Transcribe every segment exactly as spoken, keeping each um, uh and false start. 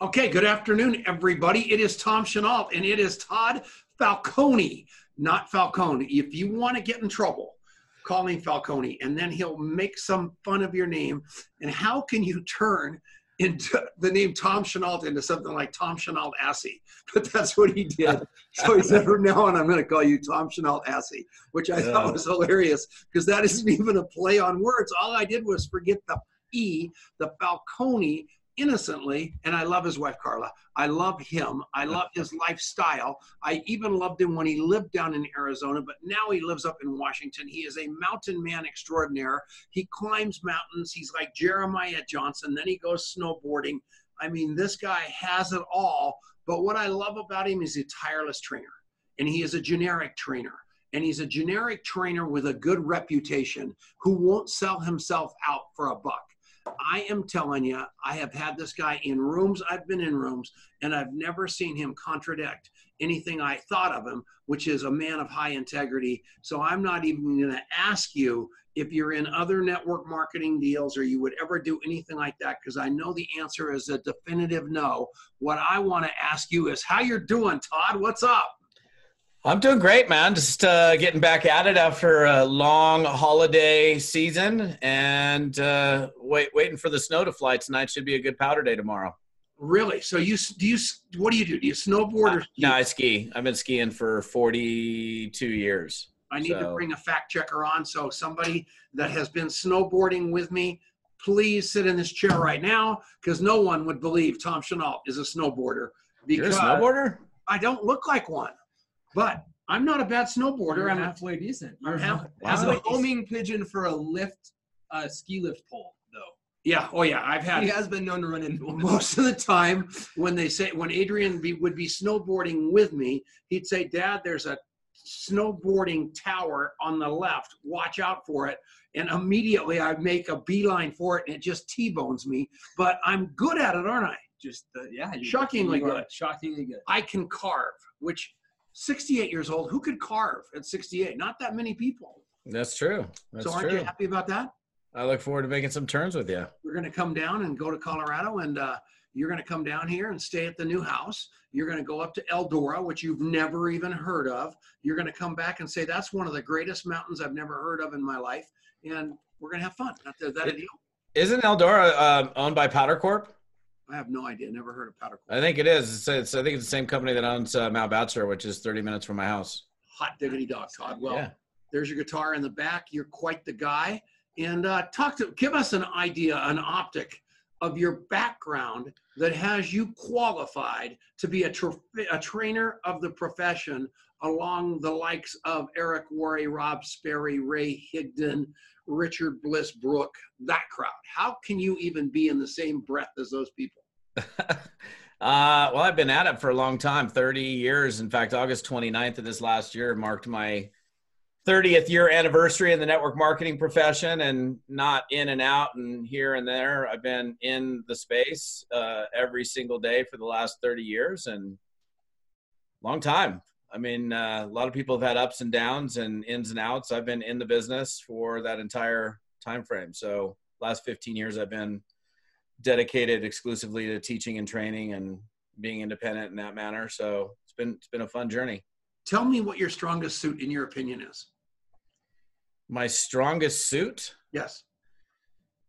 Okay, good afternoon, everybody. It is Tom Chenault, and it is Todd Falcone, not Falcone. If you want to get in trouble, call him Falcone, and then he'll make some fun of your name. And how can you turn into the name Tom Chenault into something like Tom Chenault Assy? But that's what he did. So he said, from now on, I'm going to call you Tom Chenault Assy, which I yeah. thought was hilarious because that isn't even a play on words. All I did was forget the E, the Falcone, innocently, and I love his wife, Carla. I love him. I love his lifestyle. I even loved him when he lived down in Arizona, but now he lives up in Washington. He is a mountain man extraordinaire. He climbs mountains. He's like Jeremiah Johnson. Then he goes snowboarding. I mean, this guy has it all, but what I love about him is he's a tireless trainer, and he is a generic trainer. And he's a generic trainer with a good reputation who won't sell himself out for a buck. I am telling you, I have had this guy in rooms. I've been in rooms, and I've never seen him contradict anything I thought of him, which is a man of high integrity. So I'm not even going to ask you if you're in other network marketing deals or you would ever do anything like that, because I know the answer is a definitive no. What I want to ask you is how you're doing, Todd. What's up? I'm doing great, man. Just uh, getting back at it after a long holiday season, and uh, wait, waiting for the snow to fly tonight. Should be a good powder day tomorrow. Really? So you do you? What do you do? Do you snowboard or ski? No, I ski. I've been skiing for forty-two years. I need so. to bring a fact checker on. So somebody that has been snowboarding with me, please sit in this chair right now, because no one would believe Tom Chenault is a snowboarder. You're a snowboarder? I don't look like one. But I'm not a bad snowboarder. You're I'm halfway a, decent. I'm half, wow. halfway a homing pigeon for a lift, uh, ski lift pole, though. Yeah. Oh, yeah. I've had. He has been known to run into him. Most of the time, when they say when Adrian be, would be snowboarding with me, he'd say, "Dad, there's a snowboarding tower on the left. Watch out for it." And immediately, I make a beeline for it, and it just T-bones me. But I'm good at it, aren't I? Just uh, yeah. Shockingly good. Shockingly good. I can carve, which. sixty-eight years old, who could carve at sixty-eight? Not that many people. That's true. That's so aren't true. you happy about that? I look forward to making some turns with you. We're going to come down and go to Colorado, and uh, you're going to come down here and stay at the new house. You're going to go up to Eldora, which you've never even heard of. You're going to come back and say, that's one of the greatest mountains I've never heard of in my life, and we're going to have fun. Is that it, a deal? Isn't Eldora uh, owned by Powder Corp? I have no idea. Never heard of Powder Corp. I think it is. It's, it's, I think it's the same company that owns uh, Mal Boucher, which is thirty minutes from my house. Hot diggity dog, Todd. Well, yeah. There's your guitar in the back. You're quite the guy. And uh, talk to, give us an idea, an optic of your background that has you qualified to be a, tra a trainer of the profession along the likes of Eric Worre, Rob Sperry, Ray Higdon, Richard Bliss, Brooke, that crowd. How can you even be in the same breath as those people? uh, well, I've been at it for a long time, thirty years. In fact, August twenty-ninth of this last year marked my thirtieth year anniversary in the network marketing profession, and not in and out and here and there. I've been in the space uh, every single day for the last thirty years, and long time. I mean, uh, a lot of people have had ups and downs and ins and outs. I've been in the business for that entire time frame. So last fifteen years, I've been dedicated exclusively to teaching and training and being independent in that manner. So it's been, it's been a fun journey. Tell me what your strongest suit, in your opinion, is. My strongest suit? Yes.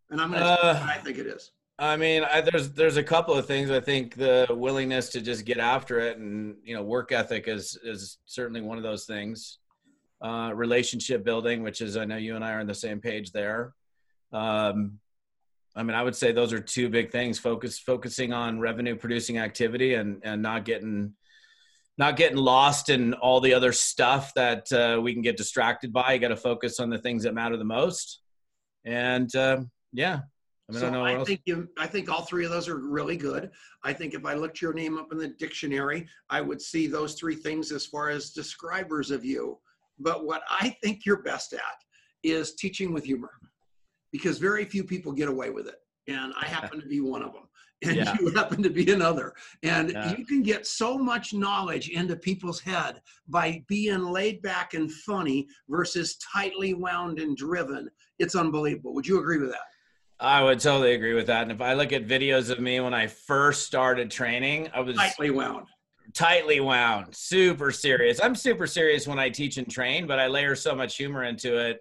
And I'm going to uh, say what I think it is. I mean, I, there's there's a couple of things. I think the willingness to just get after it, and you know, work ethic is is certainly one of those things. Uh, relationship building, which is, I know you and I are on the same page there. Um, I mean, I would say those are two big things. Focus focusing on revenue producing activity, and and not getting not getting lost in all the other stuff that uh, we can get distracted by. You got to focus on the things that matter the most, and uh, yeah. I mean, so I, don't know I think you, I think all three of those are really good. I think if I looked your name up in the dictionary, I would see those three things as far as describers of you. But what I think you're best at is teaching with humor, because very few people get away with it. And I happen to be one of them. And yeah. you happen to be another. And yeah. you can get so much knowledge into people's head by being laid back and funny versus tightly wound and driven. It's unbelievable. Would you agree with that? I would totally agree with that. And if I look at videos of me when I first started training, I was tightly wound. Tightly wound, super serious. I'm super serious when I teach and train, but I layer so much humor into it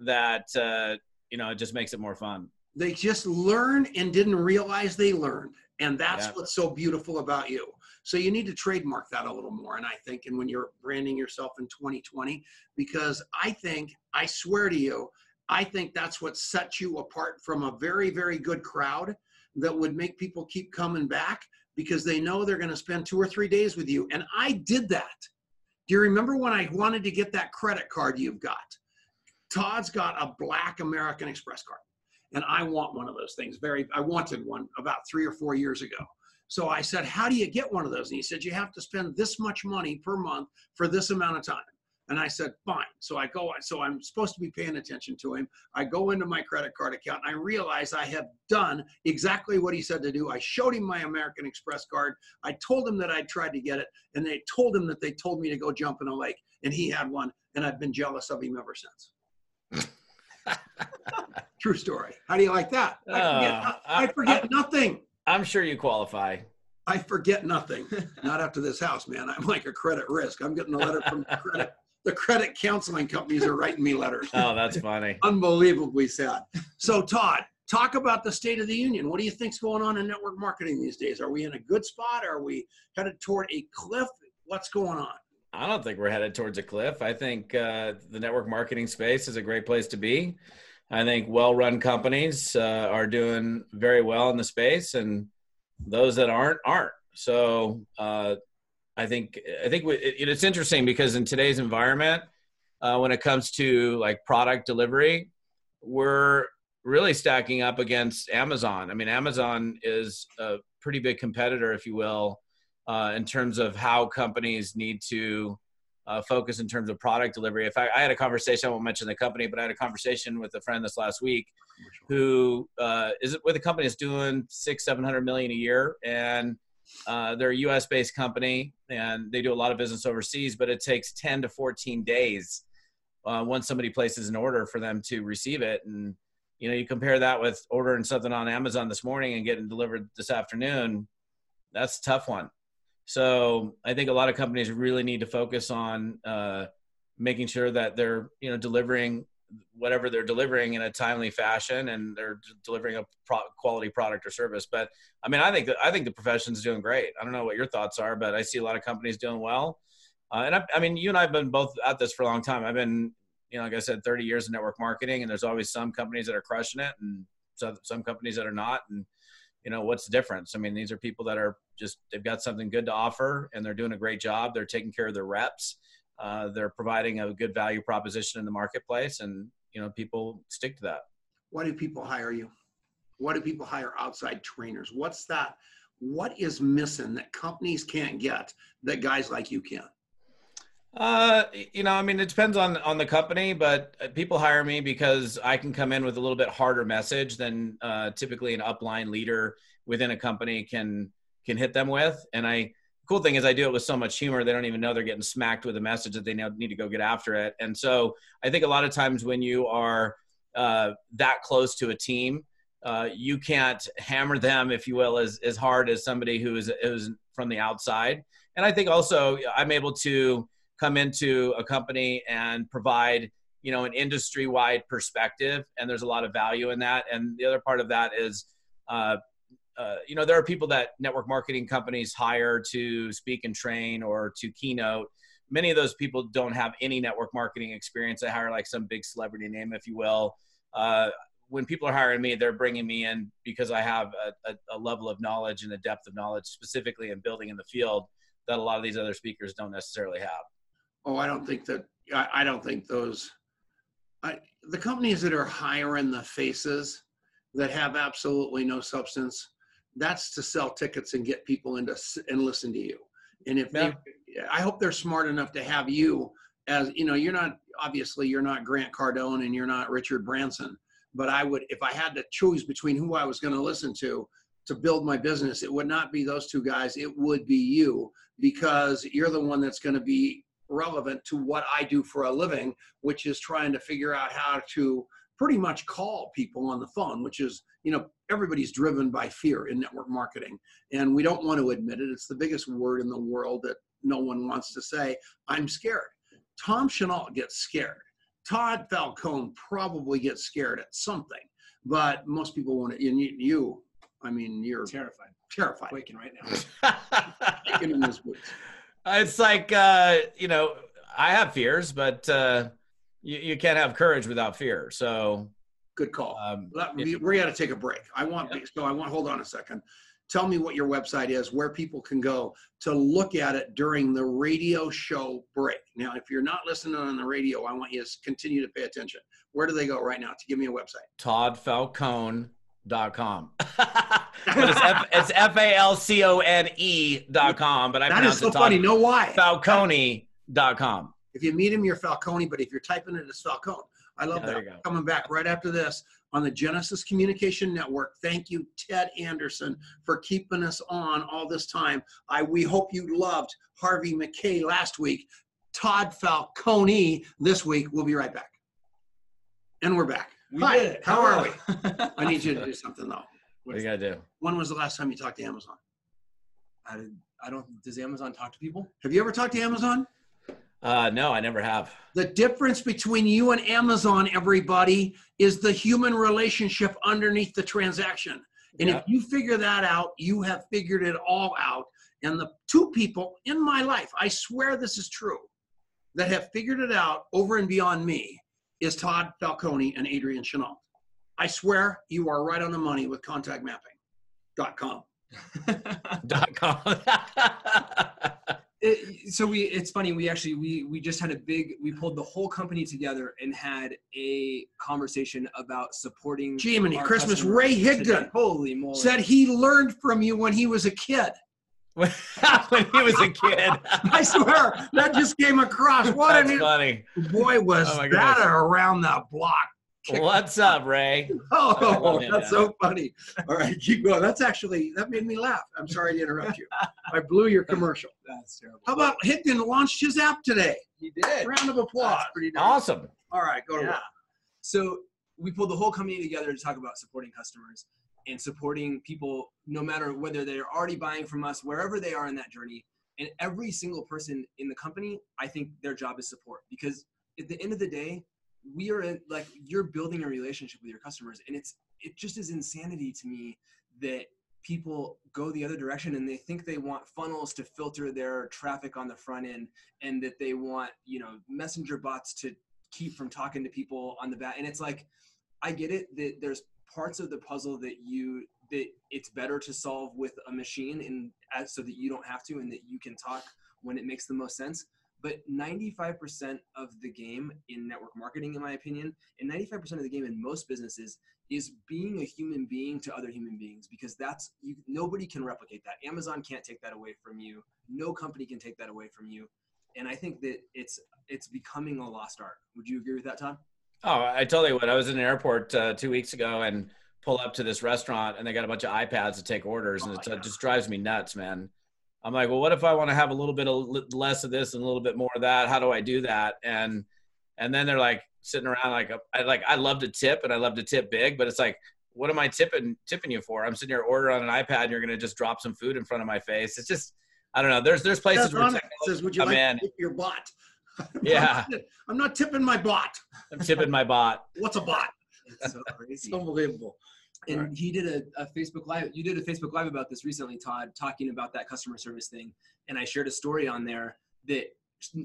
that, uh, you know, it just makes it more fun. They just learned and didn't realize they learned. And that's yeah. what's so beautiful about you. So you need to trademark that a little more. And I think, and when you're branding yourself in twenty twenty, because I think, I swear to you, I think that's what sets you apart from a very, very good crowd that would make people keep coming back because they know they're going to spend two or three days with you. And I did that. Do you remember when I wanted to get that credit card you've got? Todd's got a black American Express card. And I want one of those things. Very, I wanted one about three or four years ago. So I said, how do you get one of those? And he said, you have to spend this much money per month for this amount of time. And I said, fine. So I go, so I'm supposed to be paying attention to him. I go into my credit card account and I realize I have done exactly what he said to do. I showed him my American Express card. I told him that I tried to get it. And they told him that they told me to go jump in a lake. And he had one. And I've been jealous of him ever since. True story. How do you like that? I forget, uh, I, I forget I, nothing. I'm sure you qualify. I forget nothing. Not after this house, man. I'm like a credit risk. I'm getting a letter from the credit. The credit counseling companies are writing me letters. Oh, that's funny. Unbelievably sad. So Todd, talk about the state of the union. What do you think's going on in network marketing these days? Are we in a good spot? Are we headed toward a cliff? What's going on? I don't think we're headed towards a cliff. I think uh, the network marketing space is a great place to be. I think well-run companies uh, are doing very well in the space, and those that aren't aren't. So uh, I think I think we, it, it's interesting because in today's environment, uh, when it comes to like product delivery, we're really stacking up against Amazon. I mean, Amazon is a pretty big competitor, if you will, uh, in terms of how companies need to Uh, focus in terms of product delivery. If I, I had a conversation, I won't mention the company, but I had a conversation with a friend this last week who uh, is with a company that's doing six, seven hundred million a year, and uh, they're a U S-based company, and they do a lot of business overseas. But it takes ten to fourteen days uh, once somebody places an order for them to receive it, and you know you compare that with ordering something on Amazon this morning and getting delivered this afternoon. That's a tough one. So I think a lot of companies really need to focus on uh, making sure that they're, you know, delivering whatever they're delivering in a timely fashion, and they're delivering a pro quality product or service. But I mean, I think that I think the profession's doing great. I don't know what your thoughts are, but I see a lot of companies doing well. Uh, and I, I mean, you and I have been both at this for a long time. I've been, you know, like I said, thirty years in network marketing, and there's always some companies that are crushing it, and some some companies that are not. And you know, what's the difference? I mean, these are people that are just, they've got something good to offer and they're doing a great job. They're taking care of their reps. Uh, they're providing a good value proposition in the marketplace, and, you know, people stick to that. Why do people hire you? Why do people hire outside trainers? What's that? What is missing that companies can't get that guys like you can? Uh, you know, I mean, it depends on, on the company, but people hire me because I can come in with a little bit harder message than, uh, typically an upline leader within a company can, can hit them with. And I, cool thing is I do it with so much humor. They don't even know they're getting smacked with a message that they now need to go get after it. And so I think a lot of times when you are, uh, that close to a team, uh, you can't hammer them, if you will, as, as hard as somebody who is, who's from the outside. And I think also I'm able to come into a company and provide, you know, an industry-wide perspective. And there's a lot of value in that. And the other part of that is, uh, uh, you know, there are people that network marketing companies hire to speak and train or to keynote. Many of those people don't have any network marketing experience. They hire like some big celebrity name, if you will. Uh, when people are hiring me, they're bringing me in because I have a, a, a level of knowledge and a depth of knowledge specifically in building in the field that a lot of these other speakers don't necessarily have. Oh, I don't think that, I, I don't think those, I, the companies that are hiring the faces that have absolutely no substance, that's to sell tickets and get people into and listen to you. And if yeah. they, I hope they're smart enough to have you as, you know, you're not, obviously you're not Grant Cardone and you're not Richard Branson, but I would, if I had to choose between who I was going to listen to, to build my business, it would not be those two guys. It would be you, because you're the one that's going to be relevant to what I do for a living, which is trying to figure out how to pretty much call people on the phone, which is, you know, everybody's driven by fear in network marketing. And we don't want to admit it. It's the biggest word in the world that no one wants to say. I'm scared. Tom Chenault gets scared. Todd Falcone probably gets scared at something, but most people want to, and you, you I mean, you're terrified, terrified. Waking right now. Waking in those woods. It's like, uh, you know, I have fears, but uh, you, you can't have courage without fear. So good call. Um, Let, we, we got to take a break. I want, yeah. so I want, hold on a second. Tell me what your website is, where people can go to look at it during the radio show break. Now, if you're not listening on the radio, I want you to continue to pay attention. Where do they go right now to give me a website? Todd Falcone dot com. It's F A L C O N E dot com, but I pronounced it That is so funny. No, why? Falcone dot com. If you meet him, you're Falcone, but if you're typing it, it's Falcone. I love yeah, that. Coming back right after this on the Genesis Communication Network. Thank you, Ted Anderson, for keeping us on all this time. I We hope you loved Harvey McKay last week, Todd Falcone this week. We'll be right back. And we're back. We Hi, did it. How are we? I need you to do something, though. What, what do you got to do? When was the last time you talked to Amazon? I, did, I don't. Does Amazon talk to people? Have you ever talked to Amazon? Uh, no, I never have. The difference between you and Amazon, everybody, is the human relationship underneath the transaction. And yeah. if you figure that out, you have figured it all out. And the two people in my life, I swear this is true, that have figured it out over and beyond me is Todd Falcone and Adrian Chenault. I swear you are right on the money with contact mapping dot com. Dot com. It, so we, it's funny, we actually, we, we just had a big, we pulled the whole company together and had a conversation about supporting. Jiminy Christmas, customers. Ray Higdon. Holy moly. Said he learned from you when he was a kid. When he was a kid. I swear, that just came across. What That's an, funny. Boy, was oh that around the block. What's up, Ray? Oh, that's so funny. All right, keep going. That's actually, that made me laugh. I'm sorry to interrupt you. I blew your commercial. That's terrible. How about Higdon launched his app today? He did. Round of applause. That's pretty nice. Awesome. All right, go to work. So we pulled the whole company together to talk about supporting customers and supporting people, no matter whether they're already buying from us, wherever they are in that journey. And every single person in the company, I think their job is support, because at the end of the day, we are in, like, you're building a relationship with your customers, and it's, it just is insanity to me that people go the other direction and they think they want funnels to filter their traffic on the front end, and that they want, you know, messenger bots to keep from talking to people on the back. And it's like, I get it that there's parts of the puzzle that you, that it's better to solve with a machine, and as, so that you don't have to, and that you can talk when it makes the most sense. But ninety-five percent of the game in network marketing, in my opinion, and ninety-five percent of the game in most businesses is being a human being to other human beings, because that's, you, nobody can replicate that. Amazon can't take that away from you. No company can take that away from you. And I think that it's, it's becoming a lost art. Would you agree with that, Tom? Oh, I totally would. I was in an airport uh, two weeks ago and pulled up to this restaurant, and they got a bunch of iPads to take orders, oh, and it uh, just drives me nuts, man. I'm like, well, what if I want to have a little bit of less of this and a little bit more of that? How do I do that? And, and then they're like sitting around like, I like, I love to tip, and I love to tip big, but it's like, what am I tipping, tipping you for? I'm sitting here ordering on an iPad, and you're going to just drop some food in front of my face. It's just, I don't know. There's, there's places That's where it says, would you like in. to tip your bot? Yeah. I'm not tipping my bot. I'm tipping my bot. What's a bot? It's so crazy. It's unbelievable. And right. he did a, a Facebook Live. You did a Facebook Live about this recently, Todd, talking about that customer service thing. And I shared a story on there that,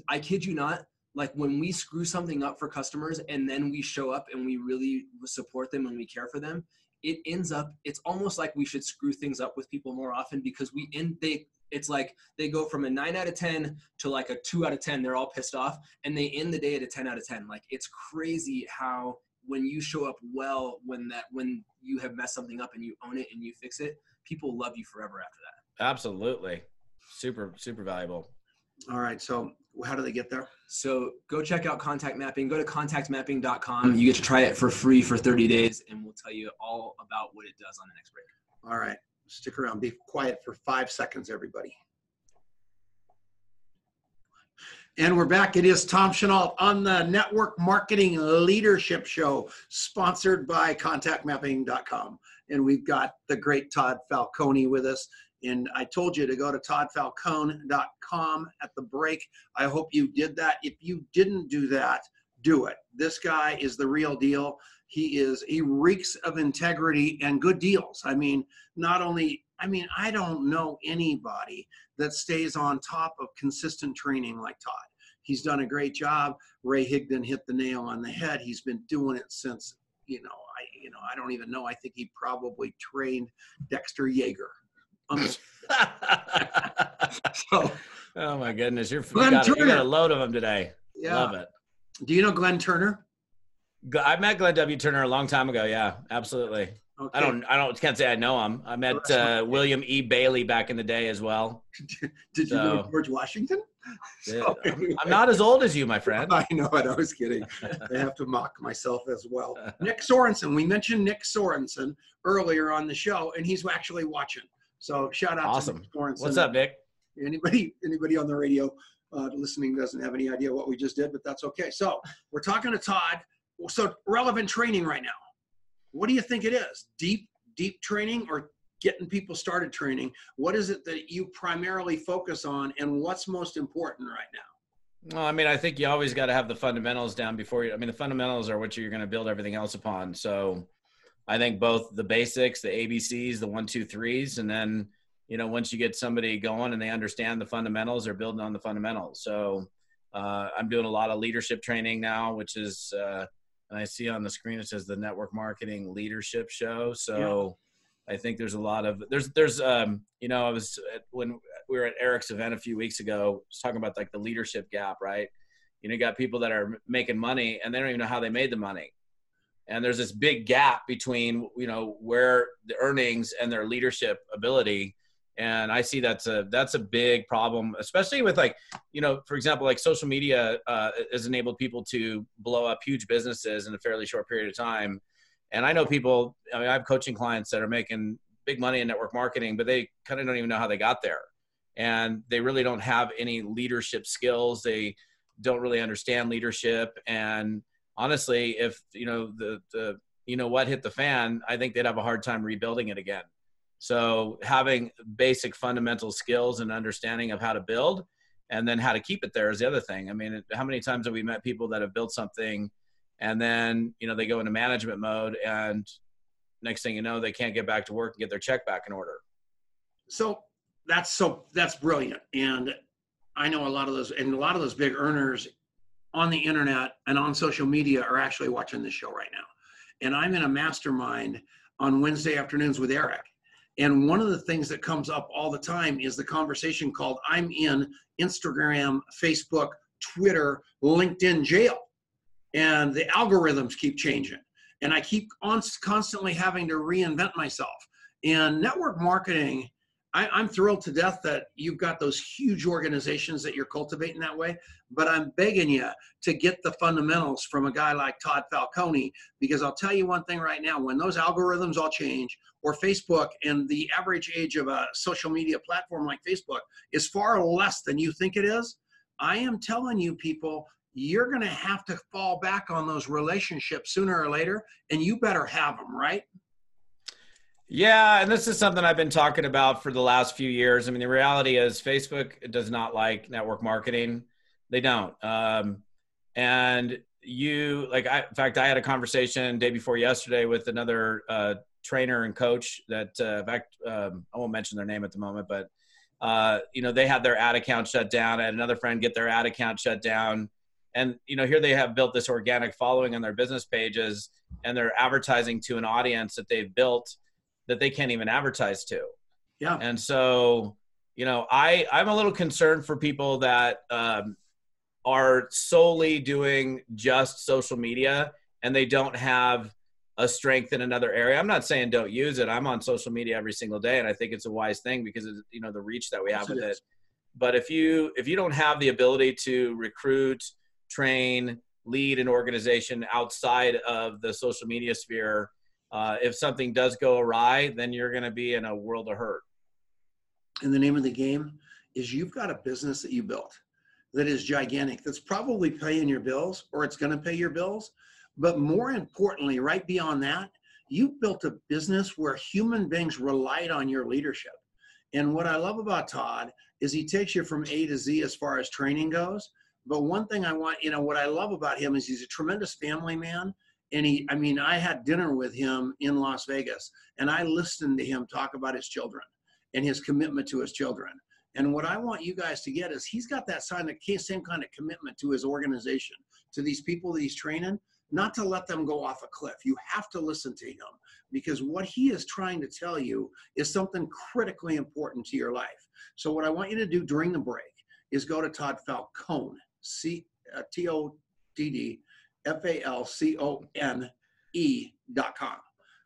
I kid you not, like when we screw something up for customers and then we show up and we really support them and we care for them, it ends up, it's almost like we should screw things up with people more often, because we end, they, it's like they go from a nine out of ten to like a two out of ten. They're all pissed off, and they end the day at a ten out of ten. Like, it's crazy how when you show up well, when that, when you have messed something up and you own it and you fix it, people love you forever after that. Absolutely. Super, super valuable. All right. So how do they get there? So go check out Contact Mapping. Go to contact mapping dot com. You get to try it for free for thirty days, and we'll tell you all about what it does on the next break. All right. Stick around. Be quiet for five seconds, everybody. And we're back. It is Tom Chenault on the Network Marketing Leadership Show, sponsored by contact mapping dot com. And we've got the great Todd Falcone with us. And I told you to go to todd falcone dot com at the break. I hope you did that. If you didn't do that, do it. This guy is the real deal. He is, he reeks of integrity and good deals. I mean, not only, I mean, I don't know anybody that stays on top of consistent training like Todd. He's done a great job. Ray Higdon hit the nail on the head. He's been doing it since, you know, I, you know, I don't even know. I think he probably trained Dexter Yeager. So, oh my goodness, you're got, you got a load of them today. Yeah. Love it. Do you know Glenn Turner? I met Glenn W. Turner a long time ago. Yeah, absolutely. Okay. I don't. I don't. Can't say I know him. I met uh, William E. Bailey back in the day as well. Did, did so, you know George Washington? Did, so, anyway. I'm not as old as you, my friend. I know it. I was kidding. I have to mock myself as well. Nick Sorensen. We mentioned Nick Sorensen earlier on the show, and he's actually watching. So shout out awesome. to Nick Sorensen. What's up, Nick? Anybody? Anybody on the radio uh, listening doesn't have any idea what we just did, but that's okay. So we're talking to Todd. So relevant training right now. What do you think it is? Deep, deep training or getting people started training? What is it that you primarily focus on and what's most important right now? Well, I mean, I think you always got to have the fundamentals down before you, I mean, the fundamentals are what you're going to build everything else upon. So I think both the basics, the A B Cs, the one, two, threes, and then, you know, once you get somebody going and they understand the fundamentals, they're building on the fundamentals. So uh, I'm doing a lot of leadership training now, which is, uh, and I see on the screen, it says the Network Marketing Leadership Show. So yeah. I think there's a lot of, there's, there's, um, you know, I was, at, when we were at Eric's event a few weeks ago, I was talking about like the leadership gap, right? You know, you got people that are making money and they don't even know how they made the money. And there's this big gap between, you know, where the earnings and their leadership ability. And I see that's a, that's a big problem, especially with like, you know, for example, like social media uh, has enabled people to blow up huge businesses in a fairly short period of time. And I know people, I mean, I have coaching clients that are making big money in network marketing, but they kind of don't even know how they got there. And they really don't have any leadership skills. They don't really understand leadership. And honestly, if, you know, the, the, you know what hit the fan, I think they'd have a hard time rebuilding it again. So having basic fundamental skills and understanding of how to build and then how to keep it there is the other thing. I mean, how many times have we met people that have built something and then, you know, they go into management mode and next thing you know, they can't get back to work and get their check back in order. So that's so that's brilliant. And I know a lot of those and a lot of those big earners on the internet and on social media are actually watching this show right now. And I'm in a mastermind on Wednesday afternoons with Eric. And one of the things that comes up all the time is the conversation called I'm in Instagram, Facebook, Twitter, LinkedIn jail. And the algorithms keep changing. And I keep on constantly having to reinvent myself. And network marketing, I, I'm thrilled to death that you've got those huge organizations that you're cultivating that way. But I'm begging you to get the fundamentals from a guy like Todd Falcone, because I'll tell you one thing right now, when those algorithms all change, or Facebook and the average age of a social media platform like Facebook is far less than you think it is, I am telling you people, you're going to have to fall back on those relationships sooner or later, and you better have them, right? Yeah, and this is something I've been talking about for the last few years. I mean, the reality is Facebook does not like network marketing. They don't. Um, and you, like, I, in fact, I had a conversation day before yesterday with another uh, trainer and coach that, uh, in fact, um, I won't mention their name at the moment, but, uh, you know, they had their ad account shut down. I had another friend get their ad account shut down. And, you know, here they have built this organic following on their business pages, and they're advertising to an audience that they've built that they can't even advertise to. Yeah. And so, you know, I, I'm a little concerned for people that um, are solely doing just social media and they don't have a strength in another area. I'm not saying don't use it. I'm on social media every single day. And I think it's a wise thing because of, you know, the reach that we have yes, with it. it. But if you, if you don't have the ability to recruit, train, lead an organization outside of the social media sphere, Uh, if something does go awry, then you're going to be in a world of hurt. And the name of the game is you've got a business that you built. that is gigantic, that's probably paying your bills, or it's going to pay your bills. But more importantly, right beyond that, you built a business where human beings relied on your leadership. And what I love about Todd is he takes you from A to Z as far as training goes. But one thing I want, you know, what I love about him is he's a tremendous family man. And he, I mean, I had dinner with him in Las Vegas, and I listened to him talk about his children and his commitment to his children. And what I want you guys to get is he's got that same kind of commitment to his organization, to these people that he's training, not to let them go off a cliff. You have to listen to him, because what he is trying to tell you is something critically important to your life. So what I want you to do during the break is go to Todd Falcone, C T O D D F A L C O N E dot com.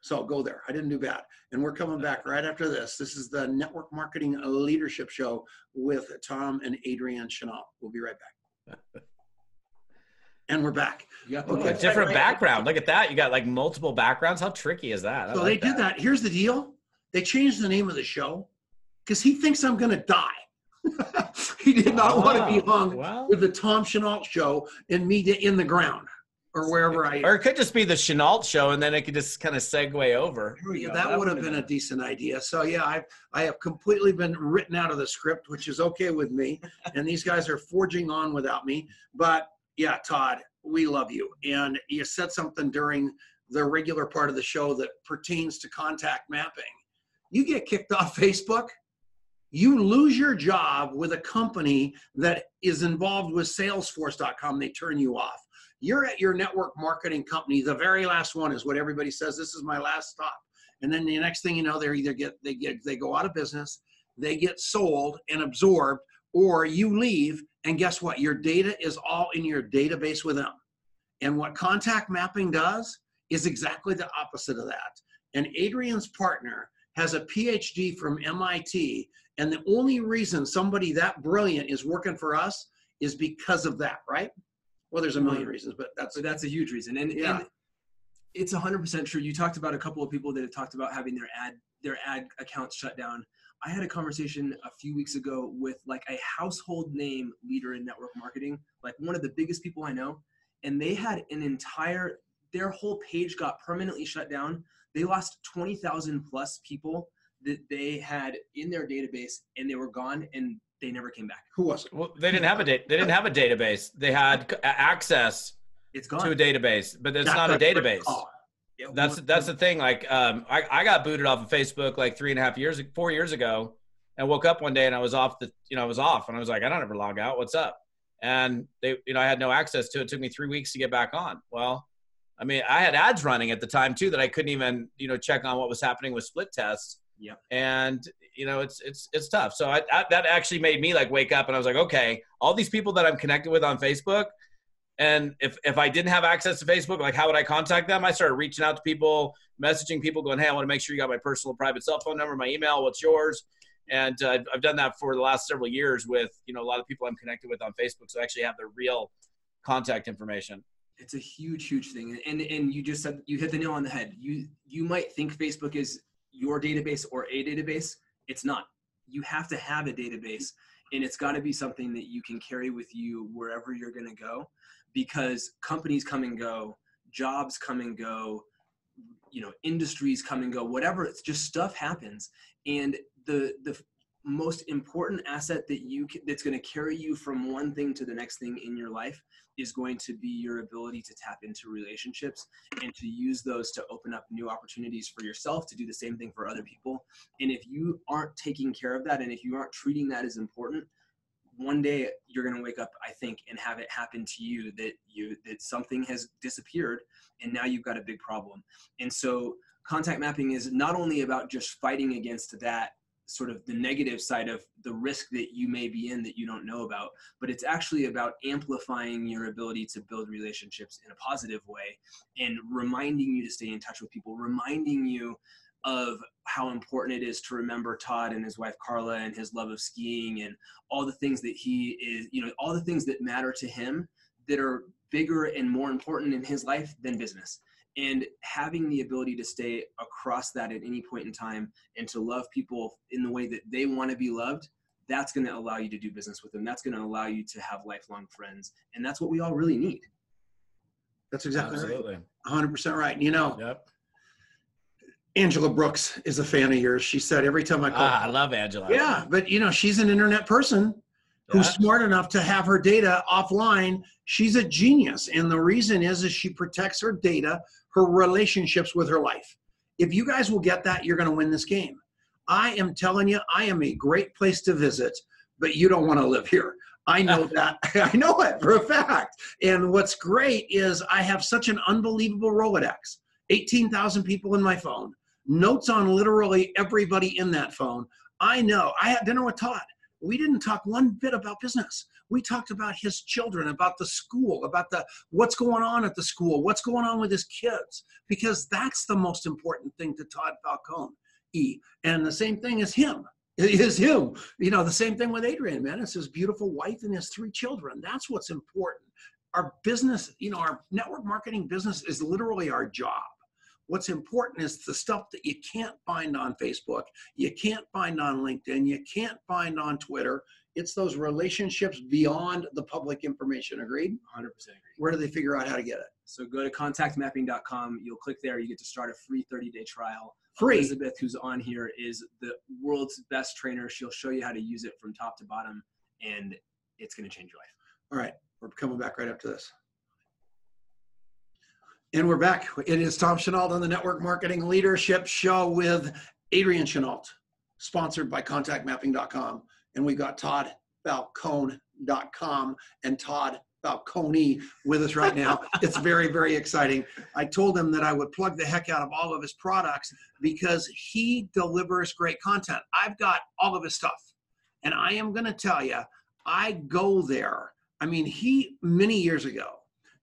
So go there. I didn't do bad. And we're coming back right after this. This is the Network Marketing Leadership Show with Tom and Adrienne Chenault. We'll be right back. And we're back. You got okay. a different right. background. Look at that. You got like multiple backgrounds. How tricky is that? I so like they did that. that. Here's the deal. They changed the name of the show because he thinks I'm going to die. He did not wow. want to be hung wow. with the Tom Chenault Show and me in the ground. Or wherever I am. Or it could just be the Chenault Show, and then it could just kind of segue over. You know, that, that would have been, been a decent idea. So yeah, I've, I have completely been written out of the script, which is okay with me. And these guys are forging on without me. But yeah, Todd, we love you. And you said something during the regular part of the show that pertains to contact mapping. You get kicked off Facebook, you lose your job with a company that is involved with Salesforce dot com. They turn you off. You're at your network marketing company. The very last one is what everybody says. This is my last stop. And then the next thing you know, they're either get, they get, they go out of business, they get sold and absorbed, or you leave. And guess what? Your data is all in your database with them. And what contact mapping does is exactly the opposite of that. And Adrienne's partner has a P H D from M I T. And the only reason somebody that brilliant is working for us is because of that, right? Well, there's a million reasons, but that's but that's a huge reason. And, yeah. and it's one hundred percent true. You talked about a couple of people that have talked about having their ad their ad accounts shut down. I had a conversation a few weeks ago with like a household name leader in network marketing, like one of the biggest people I know, and they had an entire their whole page got permanently shut down. They lost twenty thousand plus people that they had in their database, and they were gone, and they never came back. Who was it? Well, they didn't have a date. They didn't have a database. They had access it's gone. to a database, but it's not, not a database. That's that's the thing. Like, um, I I got booted off of Facebook like three and a half years, four years ago, and woke up one day and I was off the, you know, I was off, and I was like, I don't ever log out. What's up? And they, you know, I had no access to it. It took me three weeks to get back on. Well, I mean, I had ads running at the time too that I couldn't even, you know, check on what was happening with split tests. Yeah. And you know, it's, it's, it's tough. So I, I, that actually made me like wake up, and I was like, okay, all these people that I'm connected with on Facebook. And if, if I didn't have access to Facebook, like how would I contact them? I started reaching out to people, messaging people going, hey, I want to make sure you got my personal private cell phone number, my email, what's yours. And uh, I've done that for the last several years with, you know, a lot of people I'm connected with on Facebook. So I actually have their real contact information. It's a huge, huge thing. And, and you just said, you hit the nail on the head. You, you might think Facebook is your database or a database. It's not. You have to have a database, and it's got to be something that you can carry with you wherever you're going to go, because companies come and go, jobs come and go, you know, industries come and go, whatever. It's just stuff happens. And the, the most important asset that you can, that's going to carry you from one thing to the next thing in your life is going to be your ability to tap into relationships and to use those to open up new opportunities for yourself to do the same thing for other people. And if you aren't taking care of that, and if you aren't treating that as important, one day you're going to wake up, I think, and have it happen to you that you, that something has disappeared, and now you've got a big problem. And so contact mapping is not only about just fighting against that sort of the negative side of the risk that you may be in that you don't know about, but it's actually about amplifying your ability to build relationships in a positive way, and reminding you to stay in touch with people, reminding you of how important it is to remember Todd and his wife, Carla, and his love of skiing, and all the things that he is, you know, all the things that matter to him that are bigger and more important in his life than business. And having the ability to stay across that at any point in time, and to love people in the way that they want to be loved, that's going to allow you to do business with them. That's going to allow you to have lifelong friends. And that's what we all really need. That's exactly Absolutely. right. one hundred percent right. And you know, yep. Angela Brooks is a fan of yours. She said every time I call. Ah, I love Angela. Yeah. But you know, she's an internet person yeah. who's smart enough to have her data offline. She's a genius. And the reason is, is she protects her data, her relationships with her life. If you guys will get that, you're going to win this game. I am telling you, I am a great place to visit, but you don't want to live here. I know that. I know it for a fact. And what's great is I have such an unbelievable Rolodex, eighteen thousand people in my phone, notes on literally everybody in that phone. I know. I had dinner with Todd. We didn't talk one bit about business. We talked about his children, about the school, about the what's going on at the school, what's going on with his kids, because that's the most important thing to Todd Falcone. E. And the same thing is him, is him. You know, the same thing with Adrian, man. It's his beautiful wife and his three children. That's what's important. Our business, you know, our network marketing business is literally our job. What's important is the stuff that you can't find on Facebook, you can't find on LinkedIn, you can't find on Twitter. It's those relationships beyond the public information. Agreed? one hundred percent agreed. Where do they figure out how to get it? So go to contact mapping dot com. You'll click there. You get to start a free thirty day trial. Free. Elizabeth, who's on here, is the world's best trainer. She'll show you how to use it from top to bottom, and it's going to change your life. All right. We're coming back right after this. And we're back. It is Tom Chenault on the Network Marketing Leadership Show with Adrian Chenault, sponsored by contact mapping dot com. And we got Todd Falcone dot com and Todd Falcone with us right now. It's very, very exciting. I told him that I would plug the heck out of all of his products because he delivers great content. I've got all of his stuff. And I am going to tell you, I go there. I mean, he, many years ago,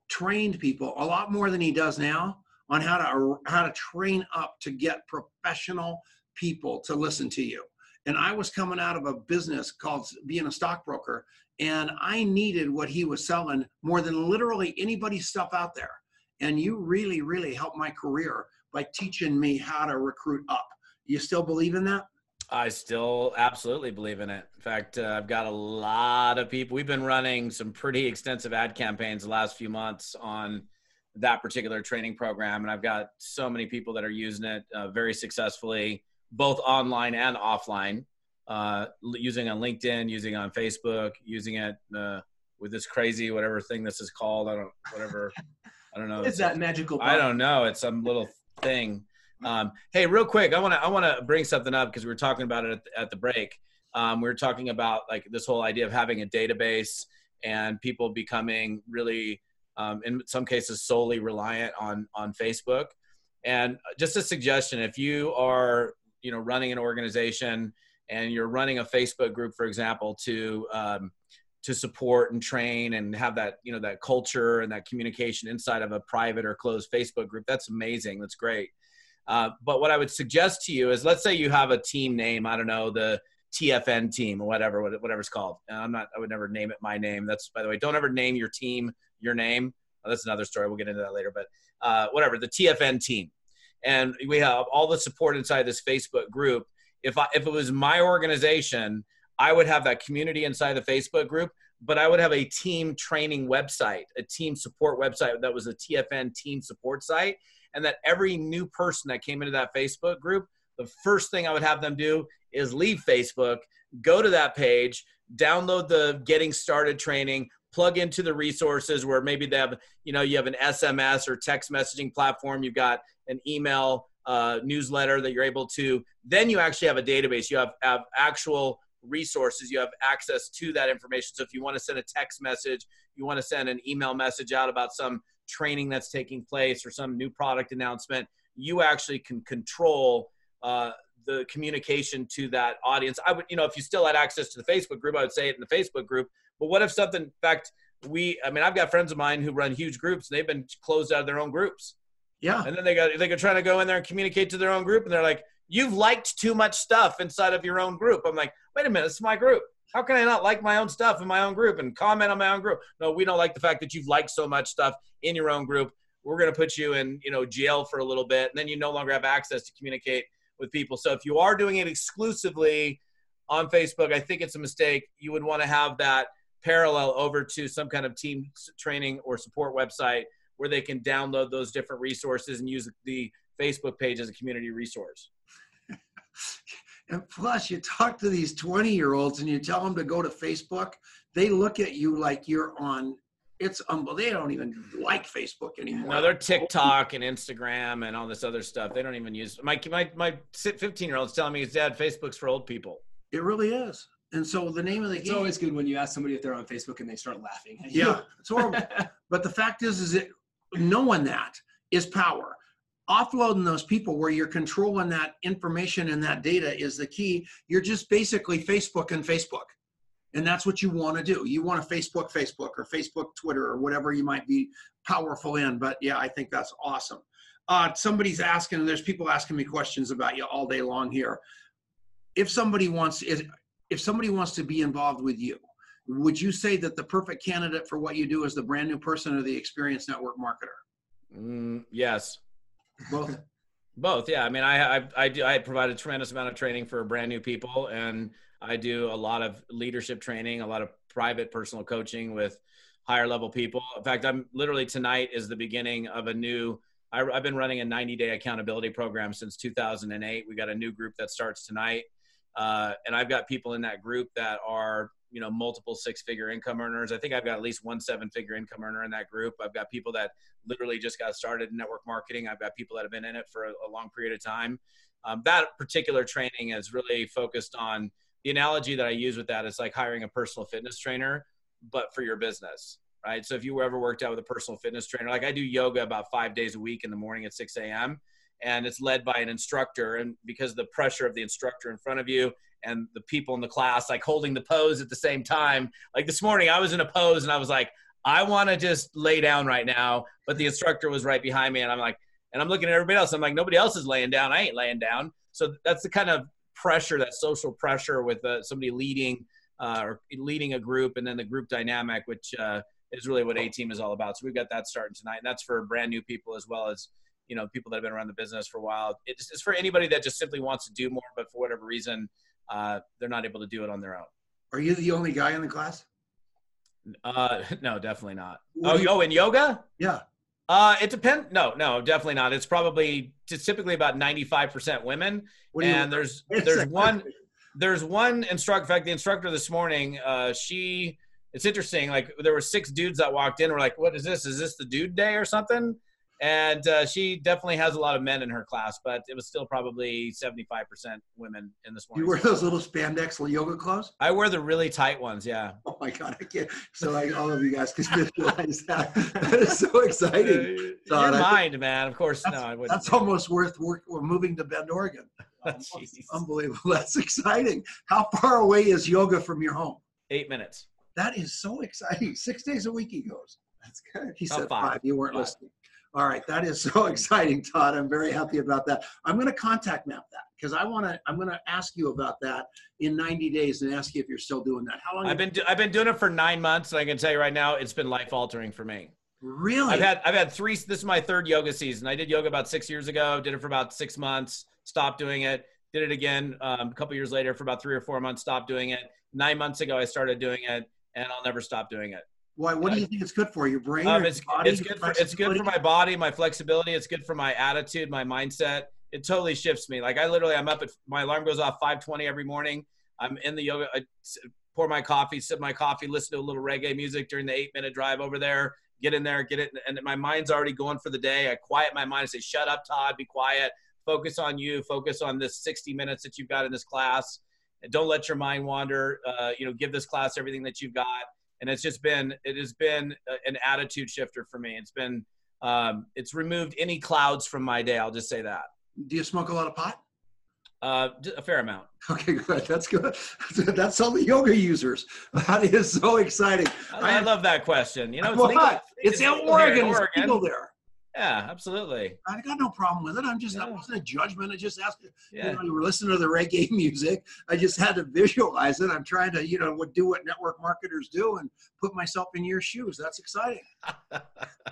trained people a lot more than he does now on how to, how to train up to get professional people to listen to you. And I was coming out of a business called being a stockbroker, and I needed what he was selling more than literally anybody's stuff out there. And you really, really helped my career by teaching me how to recruit up. You still believe in that? I still absolutely believe in it. In fact, uh, I've got a lot of people. We've been running some pretty extensive ad campaigns the last few months on that particular training program. And I've got so many people that are using it uh, very successfully, both online and offline, uh, using on LinkedIn, using on Facebook, using it uh, with this crazy whatever thing this is called. I don't whatever. I don't know. It's that magical part? I don't know. It's some little thing. Um, hey, real quick, I want to I want to bring something up because we were talking about it at the, at the break. Um, we were talking about like this whole idea of having a database and people becoming really, um, in some cases, solely reliant on on Facebook. And just a suggestion: if you are you know, running an organization and you're running a Facebook group, for example, to, um, to support and train and have that, you know, that culture and that communication inside of a private or closed Facebook group, that's amazing. That's great. Uh, but what I would suggest to you is, let's say you have a team name, I don't know, the T F N team or whatever, whatever it's called. And I'm not, I would never name it my name. That's, by the way, don't ever name your team your name. Oh, that's another story. We'll get into that later, but uh, whatever, the T F N team. And we have all the support inside this Facebook group. If I, if it was my organization, I would have that community inside the Facebook group, but I would have a team training website, a team support website that was a T F N team support site. And that every new person that came into that Facebook group, the first thing I would have them do is leave Facebook, go to that page, download the Getting Started training, plug into the resources where maybe they have, you know, you have an S M S or text messaging platform. You've got an email uh, newsletter that you're able to, then you actually have a database. You have, have actual resources. You have access to that information. So if you want to send a text message, you want to send an email message out about some training that's taking place or some new product announcement, you actually can control uh, the communication to that audience. I would, you know, if you still had access to the Facebook group, I would say it in the Facebook group. But what if something, in fact, we, I mean, I've got friends of mine who run huge groups and they've been closed out of their own groups. Yeah. And then they got, they could try to go in there and communicate to their own group. And they're like, you've liked too much stuff inside of your own group. I'm like, wait a minute, this is my group. How can I not like my own stuff in my own group and comment on my own group? No, we don't like the fact that you've liked so much stuff in your own group. We're going to put you in, you know, jail for a little bit. And then you no longer have access to communicate with people. So if you are doing it exclusively on Facebook, I think it's a mistake. You would want to have that parallel over to some kind of team training or support website where they can download those different resources and use the Facebook page as a community resource. And plus, you talk to these twenty-year-olds and you tell them to go to Facebook, they look at you like you're on, it's unbelievable. They don't even like Facebook anymore. No, they're TikTok and Instagram and all this other stuff. They don't even use, my my, my fifteen-year-old's telling me, his dad, Facebook's for old people. It really is. And so the name of the game. It's always good when you ask somebody if they're on Facebook and they start laughing. Yeah, it's horrible. But the fact is, is it, knowing that is power. Offloading those people where you're controlling that information and that data is the key. You're just basically Facebook and Facebook. And that's what you want to do. You want to Facebook, Facebook, or Facebook, Twitter, or whatever you might be powerful in. But yeah, I think that's awesome. Uh, somebody's asking, there's people asking me questions about you all day long here. If somebody wants, if, if somebody wants to be involved with you, would you say that the perfect candidate for what you do is the brand new person or the experienced network marketer? Mm, yes. Both. Both. Yeah. I mean, I, I, I do, I provide a tremendous amount of training for brand new people, and I do a lot of leadership training, a lot of private personal coaching with higher level people. In fact, I'm literally, tonight is the beginning of a new, I, I've been running a ninety day accountability program since two thousand eight. We got a new group that starts tonight. Uh, and I've got people in that group that are, you know, multiple six figure income earners. I think I've got at least one seven figure income earner in that group. I've got people that literally just got started in network marketing. I've got people that have been in it for a, a long period of time. Um, that particular training is really focused on, the analogy that I use with that is like hiring a personal fitness trainer, but for your business, right? So if you ever worked out with a personal fitness trainer, like I do yoga about five days a week in the morning at six a m and it's led by an instructor, and because of the pressure of the instructor in front of you and the people in the class, like holding the pose at the same time. Like this morning I was in a pose and I was like, I want to just lay down right now. But the instructor was right behind me. And I'm like, and I'm looking at everybody else. I'm like, nobody else is laying down. I ain't laying down. So that's the kind of pressure, that social pressure with uh, somebody leading uh, or leading a group, and then the group dynamic, which uh, is really what A-Team is all about. So we've got that starting tonight, and that's for brand new people as well as, you know, people that have been around the business for a while. It's, it's for anybody that just simply wants to do more, but for whatever reason, uh, they're not able to do it on their own. Are you the only guy in the class? Uh, no, definitely not. What oh, you oh, in yoga? Yeah. Uh, it depends. No, no, definitely not. It's probably it's typically about ninety-five percent women. And there's, there's one, there's one instructor, in fact, the instructor this morning, uh, she, it's interesting. Like there were six dudes that walked in. We're like, what is this? Is this the dude day or something? And, uh, she definitely has a lot of men in her class, but it was still probably seventy-five percent women in this morning. You wear those little spandex yoga clothes? I wear the really tight ones. Yeah. Oh my God. I can't. So like all of you guys can visualize that. That is so exciting. So Your mind, think, man. Of course. No, I wouldn't. That's almost worth work. We're moving to Bend, Oregon. Oh, unbelievable. That's exciting. How far away is yoga from your home? Eight minutes. That is so exciting. Six days a week he goes. That's good. He said oh, five. five. You weren't five. listening. All right, that is so exciting, Todd. I'm very happy about that. I'm going to contact map that because I want to. I'm going to ask you about that in ninety days and ask you if you're still doing that. How long? I've been do, I've been doing it for nine months, and I can tell you right now, it's been life altering for me. Really? I've had I've had three. This is my third yoga season. I did yoga about six years ago. Did it for about six months. Stopped doing it. Did it again um, a couple years later for about three or four months. Stopped doing it. Nine months ago, I started doing it, and I'll never stop doing it. Why? What do you think it's good for? Your brain? Um, it's, your body, it's, good for, it's good for my body, my flexibility. It's good for my attitude, my mindset. It totally shifts me. Like I literally, I'm up at, my alarm goes off five twenty every morning. I'm in the yoga, I pour my coffee, sip my coffee, listen to a little reggae music during the eight minute drive over there, get in there, get it. And my mind's already going for the day. I quiet my mind. I say, shut up, Todd, be quiet. Focus on you. Focus on this sixty minutes that you've got in this class. And don't let your mind wander. Uh, you know, give this class everything that you've got. And it's just been, it has been an attitude shifter for me. It's been, um, it's removed any clouds from my day. I'll just say that. Do you smoke a lot of pot? Uh, a fair amount. Okay, good. That's good. That's all the yoga users. That is so exciting. I, I love that question. You know, it's, legal, it's, it's in Oregon. Oregon. It's legal there. Yeah, absolutely. I got no problem with it. I'm just, yeah. That wasn't a judgment. I just asked, yeah. you know, you were listening to the reggae music. I just had to visualize it. I'm trying to, you know, do what network marketers do and put myself in your shoes. That's exciting.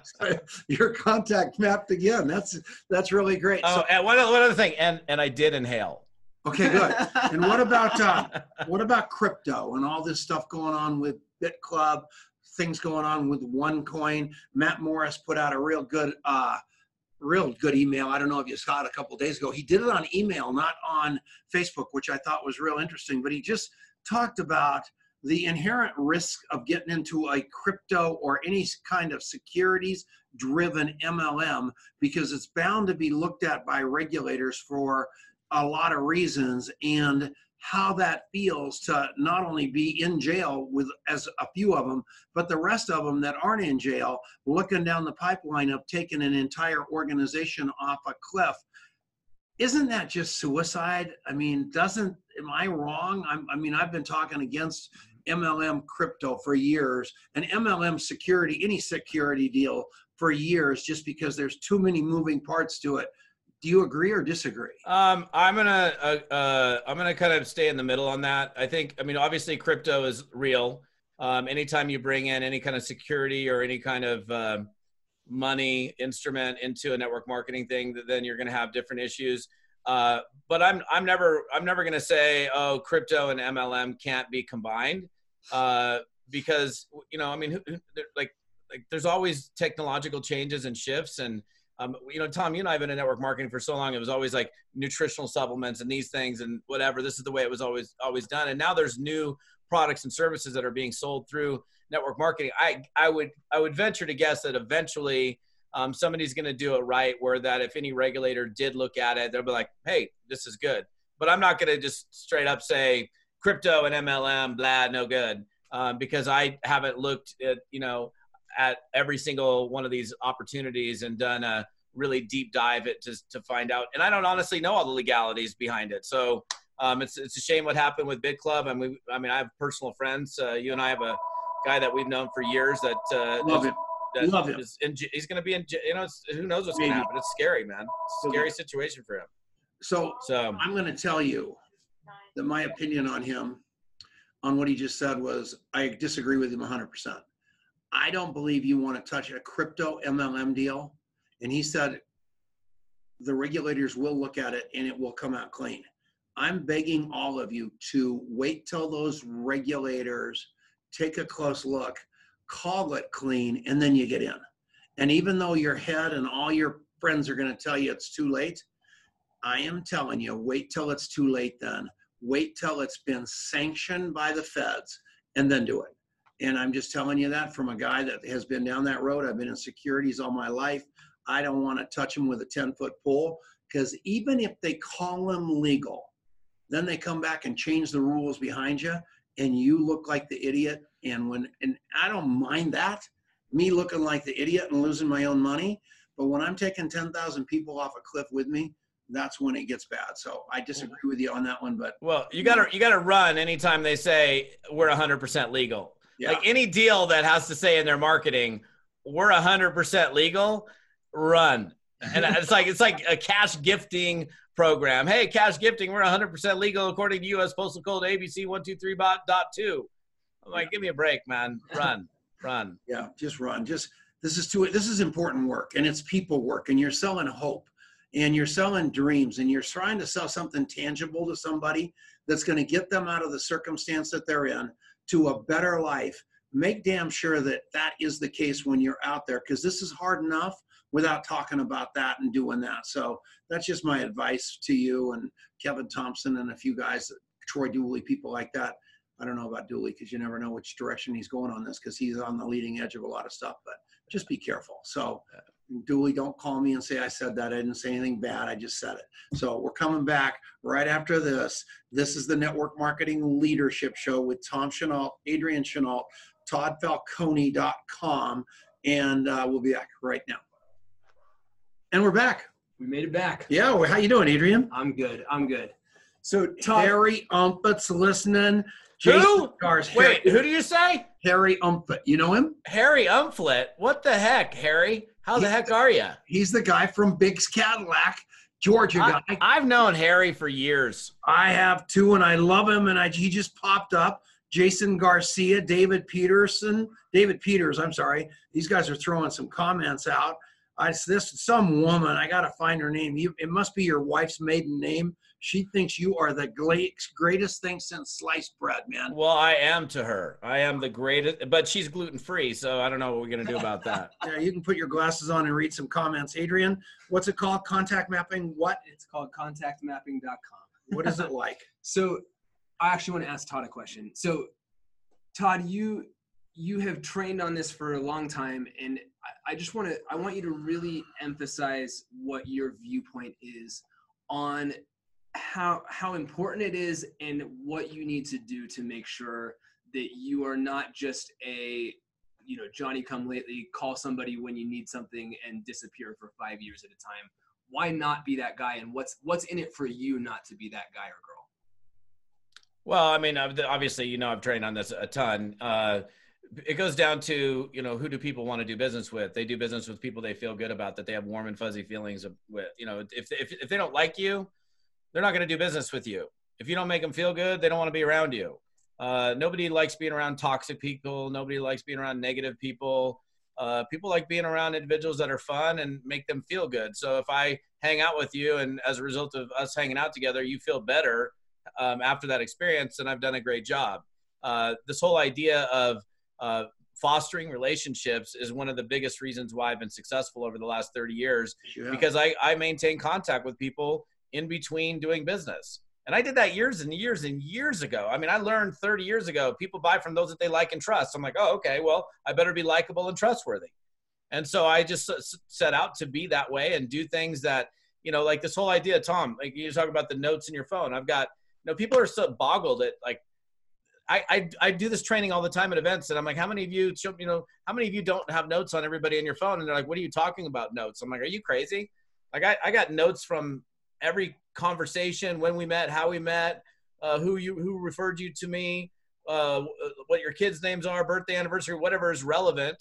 So your contact mapped again. That's, that's really great. Oh, so, and one other, one other thing. And, and I did inhale. Okay, good. And what about uh, what about crypto and all this stuff going on with BitClub, things going on with OneCoin? Matt Morris put out a real good, uh, real good email. I don't know if you saw it a couple of days ago. He did it on email, not on Facebook, which I thought was real interesting. But he just talked about the inherent risk of getting into a crypto or any kind of securities-driven M L M, because it's bound to be looked at by regulators for a lot of reasons, and how that feels to not only be in jail with as a few of them, but the rest of them that aren't in jail, looking down the pipeline of taking an entire organization off a cliff. Isn't that just suicide? I mean, doesn't, am I wrong? I'm, I mean, I've been talking against M L M crypto for years, and M L M security, any security deal for years, just because there's too many moving parts to it. Do you agree or disagree? Um, I'm gonna uh, uh, I'm gonna kind of stay in the middle on that. I think I mean obviously crypto is real. Um, anytime you bring in any kind of security or any kind of uh, money instrument into a network marketing thing, then you're gonna have different issues. Uh, but I'm I'm never I'm never gonna say, oh, crypto and M L M can't be combined, uh, because you know I mean who, who, like like there's always technological changes and shifts. And Um, you know, Tom, you and I have been in network marketing for so long. It was always like nutritional supplements and these things and whatever. This is the way it was always always done. And now there's new products and services that are being sold through network marketing. I I would I would venture to guess that eventually um, somebody's going to do it right, where that if any regulator did look at it, they'll be like, hey, this is good. But I'm not going to just straight up say crypto and M L M, blah, no good, um, because I haven't looked at, you know, at every single one of these opportunities and done a really deep dive it just to find out. And I don't honestly know all the legalities behind it. So um, it's, it's a shame what happened with BitClub. I mean, I mean, I have personal friends. Uh, you and I have a guy that we've known for years that, uh, Love is, that Love is in, he's going to be in, you know, it's, who knows what's going to happen. It's scary, man. It's a scary situation for him. So, so I'm going to tell you that my opinion on him, on what he just said, was I disagree with him one hundred percent. I don't believe you want to touch a crypto M L M deal. And he said, the regulators will look at it and it will come out clean. I'm begging all of you to wait till those regulators take a close look, call it clean, and then you get in. And even though your head and all your friends are going to tell you it's too late, I am telling you, wait till it's too late then. Wait till it's been sanctioned by the feds and then do it. And I'm just telling you that from a guy that has been down that road. I've been in securities all my life. I don't want to touch him with a ten-foot pole, because even if they call him legal, then they come back and change the rules behind you, and you look like the idiot. And when and I don't mind that, me looking like the idiot and losing my own money. But when I'm taking ten thousand people off a cliff with me, that's when it gets bad. So I disagree with you on that one. But well, you gotta you gotta run anytime they say we're one hundred percent legal. Yeah. Like any deal that has to say in their marketing, we're one hundred percent legal, run. And it's like it's like a cash gifting program. Hey, cash gifting, we're one hundred percent legal according to U S Postal Code A B C one two three dot two. I'm like, yeah. Give me a break, man. Run, run. Yeah, just run. Just this is too. This is important work, and it's people work, and you're selling hope, and you're selling dreams, and you're trying to sell something tangible to somebody that's going to get them out of the circumstance that they're in to a better life. Make damn sure that that is the case when you're out there, because this is hard enough without talking about that and doing that. So that's just my advice to you and Kevin Thompson and a few guys, Troy Dooley, people like that. I don't know about Dooley because you never know which direction he's going on this, because he's on the leading edge of a lot of stuff, but just be careful. So Dooley, don't call me and say I said that. I didn't say anything bad. I just said it. So we're coming back right after this. This is the Network Marketing Leadership Show with Tom Chenault, Adrian Chenault, todd falcone dot com, and uh, we'll be back right now. And we're back. We made it back. Yeah. Well, how you doing, Adrian? I'm good. I'm good. So Todd, Harry Umpflet's listening. Jason who? Gar's Wait, Harry. Who do you say? Harry Umpflet. You know him? Harry Umpflet. What the heck, Harry? How he's the heck the, are you? He's the guy from Biggs Cadillac, Georgia I, guy. I've known Harry for years. I have too, and I love him, and I, he just popped up. Jason Garcia, David Peterson, David Peters, I'm sorry. These guys are throwing some comments out. I, it's this some woman, I got to find her name. You, it must be your wife's maiden name. She thinks you are the greatest thing since sliced bread, man. Well, I am to her. I am the greatest, but she's gluten-free, so I don't know what we're going to do about that. Yeah, you can put your glasses on and read some comments. Adrian, what's it called? Contact Mapping? What? It's called contact mapping dot com. What is it like? So I actually want to ask Todd a question. So Todd, you you have trained on this for a long time, and I, I just want to, I want you to really emphasize what your viewpoint is on how how important it is and what you need to do to make sure that you are not just a, you know, Johnny come lately, call somebody when you need something and disappear for five years at a time. Why not be that guy, and what's what's in it for you not to be that guy or girl? Well, I mean, obviously, you know, I've trained on this a ton. Uh, it goes down to, you know, who do people want to do business with? They do business with people they feel good about, that they have warm and fuzzy feelings with. You know, if if if they don't like you, they're not going to do business with you. If you don't make them feel good, they don't want to be around you. Uh, nobody likes being around toxic people. Nobody likes being around negative people. Uh, people like being around individuals that are fun and make them feel good. So if I hang out with you and as a result of us hanging out together, you feel better um, after that experience, then I've done a great job. Uh, this whole idea of uh, fostering relationships is one of the biggest reasons why I've been successful over the last thirty years, yeah. because I, I maintain contact with people in between doing business. And I did that years and years and years ago. I mean, I learned thirty years ago, people buy from those that they like and trust. I'm like, oh, okay, well, I better be likable and trustworthy. And so I just set out to be that way and do things that, you know, like this whole idea, Tom, like you talk about the notes in your phone. I've got, you know, people are so boggled at like, I, I, I do this training all the time at events. And I'm like, how many of you, you know, how many of you don't have notes on everybody in your phone? And they're like, what are you talking about notes? I'm like, are you crazy? Like I, I got notes from every conversation, when we met, how we met, uh, who you who referred you to me, uh, what your kids' names are, birthday, anniversary, whatever is relevant.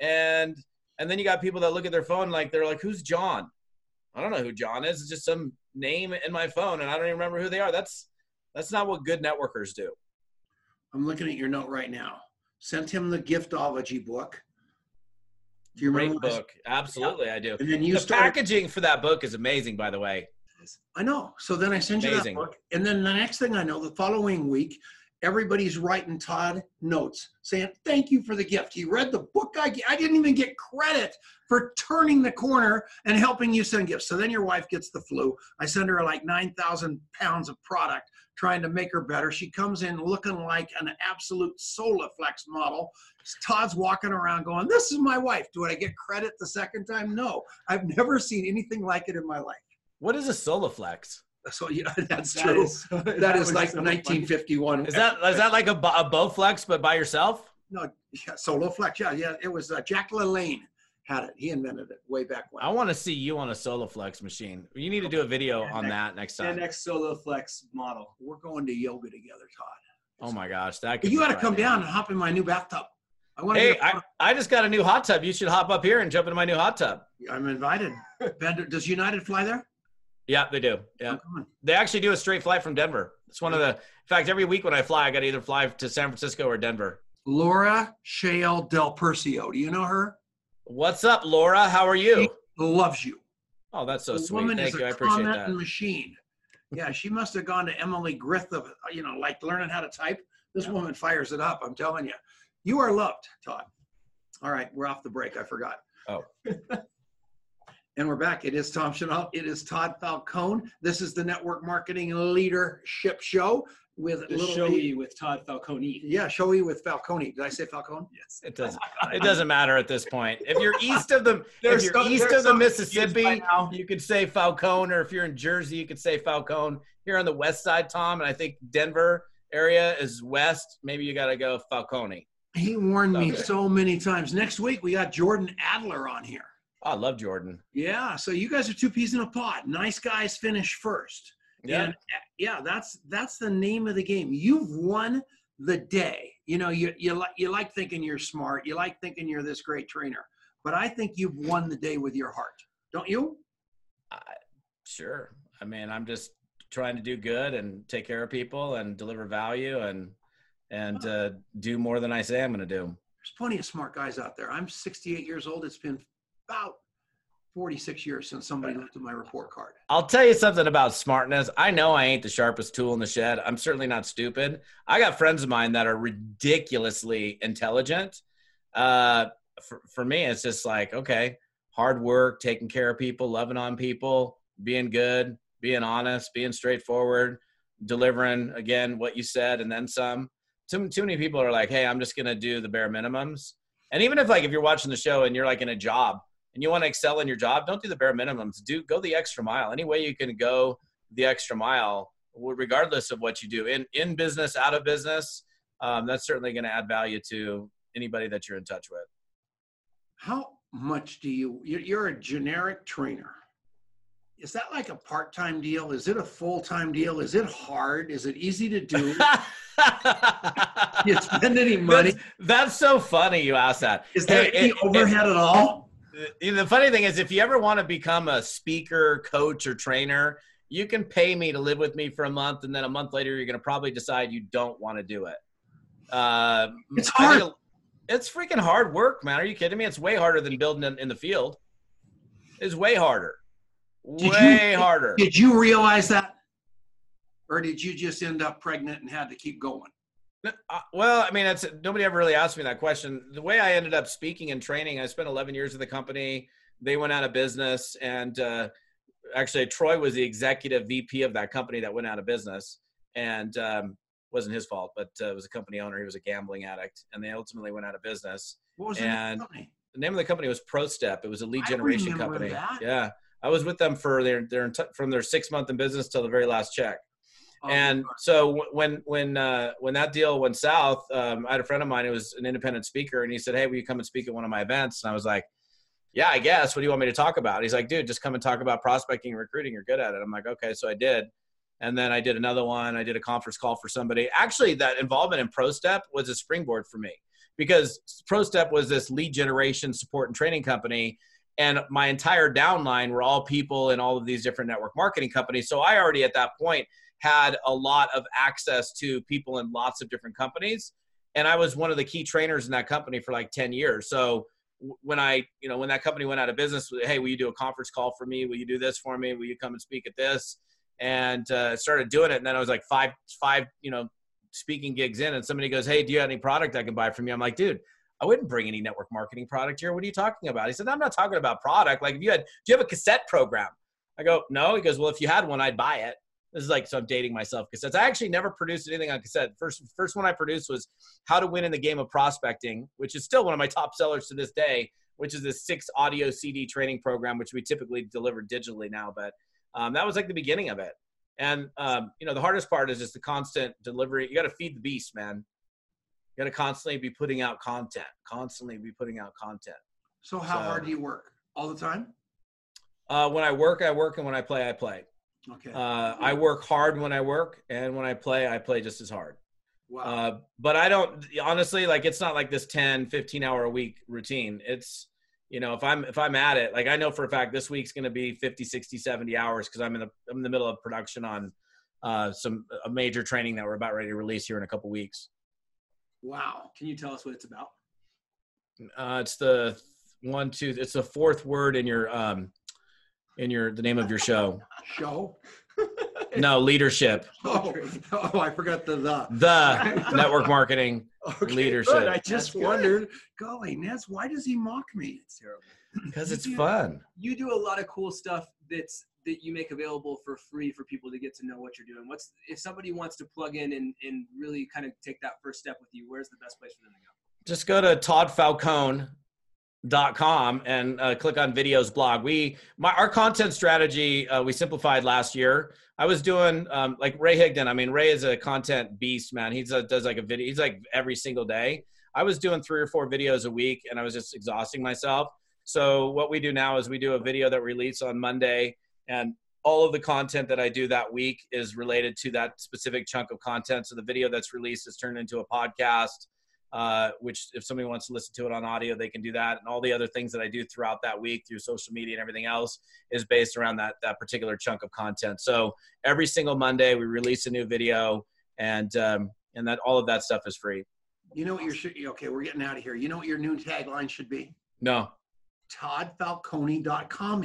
And and then you got people that look at their phone like they're like, who's John? I don't know who John is. It's just some name in my phone, and I don't even remember who they are. That's that's not what good networkers do. I'm looking at your note right now. Sent him the Giftology book. Do you remember? Great book. Absolutely, yeah. I do. And then you the started- packaging for that book is amazing, by the way. I know. So then I send you Amazing. that book. And then the next thing I know, the following week, everybody's writing Todd notes saying, thank you for the gift. He read the book. I, I didn't even get credit for turning the corner and helping you send gifts. So then your wife gets the flu. I send her like nine thousand pounds of product trying to make her better. She comes in looking like an absolute Soloflex model. Todd's walking around going, this is my wife. Do I get credit the second time? No, I've never seen anything like it in my life. What is a Soloflex? So yeah, that's that true. Is, that, that is like so nineteen fifty-one. Funny. Is that is that like a, a Bowflex but by yourself? No, yeah, Soloflex. Yeah, yeah. It was uh, Jack LaLanne had it. He invented it way back when. I want to see you on a Soloflex machine. You need to do a video and on next, that next time. The next Soloflex model. We're going to yoga together, Todd. That's oh my gosh, that. Could you got to come down and hop in my new bathtub. I want hey, to I, I just got a new hot tub. You should hop up here and jump into my new hot tub. I'm invited. Does United fly there? Yeah, they do. Yeah, they actually do a straight flight from Denver. It's one of the, in fact, every week when I fly, I got to either fly to San Francisco or Denver. Laura Shale Del Percio. Do you know her? What's up, Laura? How are you? She loves you. Oh, that's so the sweet. Woman Thank is you. A I appreciate that. Machine. Yeah, she must have gone to Emily Grith of, you know, like learning how to type. This yeah. woman fires it up. I'm telling you. You are loved, Todd. All right, we're off the break. I forgot. Oh. And we're back. It is Tom Chenault. It is Todd Falcone. This is the Network Marketing Leadership Show with the little showy e. with Todd Falcone. Yeah, showy with Falcone. Did I say Falcone? Yes. It doesn't. It doesn't matter at this point. If you're east of the, if you're some, east of the Mississippi, you could say Falcone, or if you're in Jersey, you could say Falcone. Here on the west side, Tom, and I think Denver area is west. Maybe you got to go Falcone. He warned okay. me so many times. Next week we got Jordan Adler on here. Oh, I love Jordan. Yeah, so you guys are two peas in a pod. Nice guys finish first. Yeah, and, yeah. That's that's the name of the game. You've won the day. You know, you you like you like thinking you're smart. You like thinking you're this great trainer. But I think you've won the day with your heart, don't you? Uh, sure. I mean, I'm just trying to do good and take care of people and deliver value and and uh, do more than I say I'm going to do. There's plenty of smart guys out there. I'm sixty-eight years old. It's been about forty-six years since somebody looked at my report card. I'll tell you something about smartness. I know I ain't the sharpest tool in the shed. I'm certainly not stupid. I got friends of mine that are ridiculously intelligent. Uh, for, for me, it's just like, okay, hard work, taking care of people, loving on people, being good, being honest, being straightforward, delivering, again, what you said and then some. Too, too many people are like, hey, I'm just going to do the bare minimums. And even if, like, if you're watching the show and you're like in a job, and you want to excel in your job, don't do the bare minimums. Do go the extra mile. Any way you can go the extra mile, regardless of what you do in, in business, out of business, um, that's certainly going to add value to anybody that you're in touch with. How much do you, you're a generic trainer. Is that like a part-time deal? Is it a full-time deal? Is it hard? Is it easy to do? You spend any money? That's, that's so funny you asked that. Is there hey, any it, overhead it, at all? The funny thing is, if you ever want to become a speaker, coach, or trainer, you can pay me to live with me for a month, and then a month later, you're going to probably decide you don't want to do it. Uh, it's hard. It's freaking hard work, man. Are you kidding me? It's way harder than building in, in the field. It's way harder. Way harder. Did you realize that? Or did you just end up pregnant and had to keep going? Uh, well, I mean, that's, nobody ever really asked me that question. The way I ended up speaking and training, I spent eleven years with the company. They went out of business. And uh, actually, Troy was the executive V P of that company that went out of business. And um, wasn't his fault, but uh, it was a company owner. He was a gambling addict. And they ultimately went out of business. What was the name of the company? The name of the company was ProStep. It was a lead generation company. That. Yeah. I was with them for their, their from their six month in business till the very last check. And so when when uh, when that deal went south, um, I had a friend of mine who was an independent speaker, and he said, "Hey, will you come and speak at one of my events?" And I was like, "Yeah, I guess. What do you want me to talk about?" And he's like, "Dude, just come and talk about prospecting and recruiting. You're good at it." I'm like, "Okay." So I did, and then I did another one. I did a conference call for somebody. Actually, that involvement in ProStep was a springboard for me, because ProStep was this lead generation support and training company, and my entire downline were all people in all of these different network marketing companies. So I already at that point had a lot of access to people in lots of different companies. And I was one of the key trainers in that company for like ten years. So when I, you know, when that company went out of business, hey, will you do a conference call for me? Will you do this for me? Will you come and speak at this? And uh, started doing it. And then I was like five, five, you know, speaking gigs in, and somebody goes, "Hey, do you have any product I can buy from you?" I'm like, "Dude, I wouldn't bring any network marketing product here. What are you talking about?" He said, "I'm not talking about product. Like, if you had, do you have a cassette program?" I go, "No." He goes, "Well, if you had one, I'd buy it." This is like, so I'm dating myself, cassettes. I actually never produced anything on cassette. First, first one I produced was How to Win in the Game of Prospecting, which is still one of my top sellers to this day, which is this six audio C D training program, which we typically deliver digitally now. But um, that was like the beginning of it. And, um, you know, the hardest part is just the constant delivery. You got to feed the beast, man. You got to constantly be putting out content, constantly be putting out content. So how so, hard do you work? All the time? Uh, when I work, I work. And when I play, I play. Okay. Uh, I work hard when I work, and when I play, I play just as hard. Wow. Uh, but I don't, honestly, like, it's not like this ten, fifteen hour a week routine. It's, you know, if I'm, if I'm at it, like, I know for a fact this week's going to be fifty, sixty, seventy hours. Cause I'm in the, I'm in the middle of production on uh, some a major training that we're about ready to release here in a couple weeks. Wow. Can you tell us what it's about? Uh, it's the one, two, it's the fourth word in your, um, in your, the name of your show. Show? No, leadership. Oh, oh, I forgot the the. The network marketing okay, leadership. Good. I just that's wondered, good. Golly, Nez, why does he mock me? It's terrible. Because it's do, fun. You do a lot of cool stuff that's, that you make available for free for people to get to know what you're doing. What's, if somebody wants to plug in and, and really kind of take that first step with you, where's the best place for them to go? Just go to Todd Falcone dot com and uh, click on videos blog. We, my, our content strategy, uh, we simplified last year. I was doing um, like Ray Higdon. I mean, Ray is a content beast, man. He does like a video. He's like every single day. I was doing three or four videos a week, and I was just exhausting myself. So what we do now is we do a video that we release on Monday, and all of the content that I do that week is related to that specific chunk of content. So the video that's released is turned into a podcast. Uh, which if somebody wants to listen to it on audio, they can do that. And all the other things that I do throughout that week through social media and everything else is based around that, that particular chunk of content. So every single Monday we release a new video, and, um, and that all of that stuff is free. You know what your, okay, we're getting out of here. You know what your new tagline should be? No. todd falcone dot com.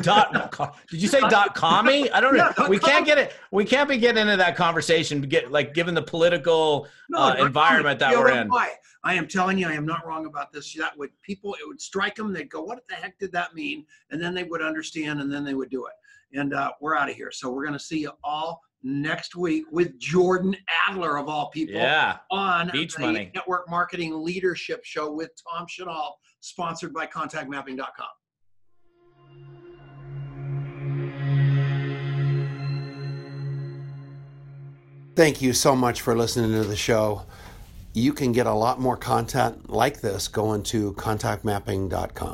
dot did you say dot commie? I don't know. Yeah, we can't com. get it. We can't be getting into that conversation. Get like given the political no, uh, environment that we're in. Why? I am telling you, I am not wrong about this. That would people. It would strike them. They'd go, "What the heck did that mean?" And then they would understand, and then they would do it. And uh, we're out of here. So we're going to see you all next week with Jordan Adler of all people. Yeah. On Beach the Money Network Marketing Leadership Show with Tom Chenault, sponsored by contact mapping dot com. Thank you so much for listening to the show. You can get a lot more content like this going to contact mapping dot com.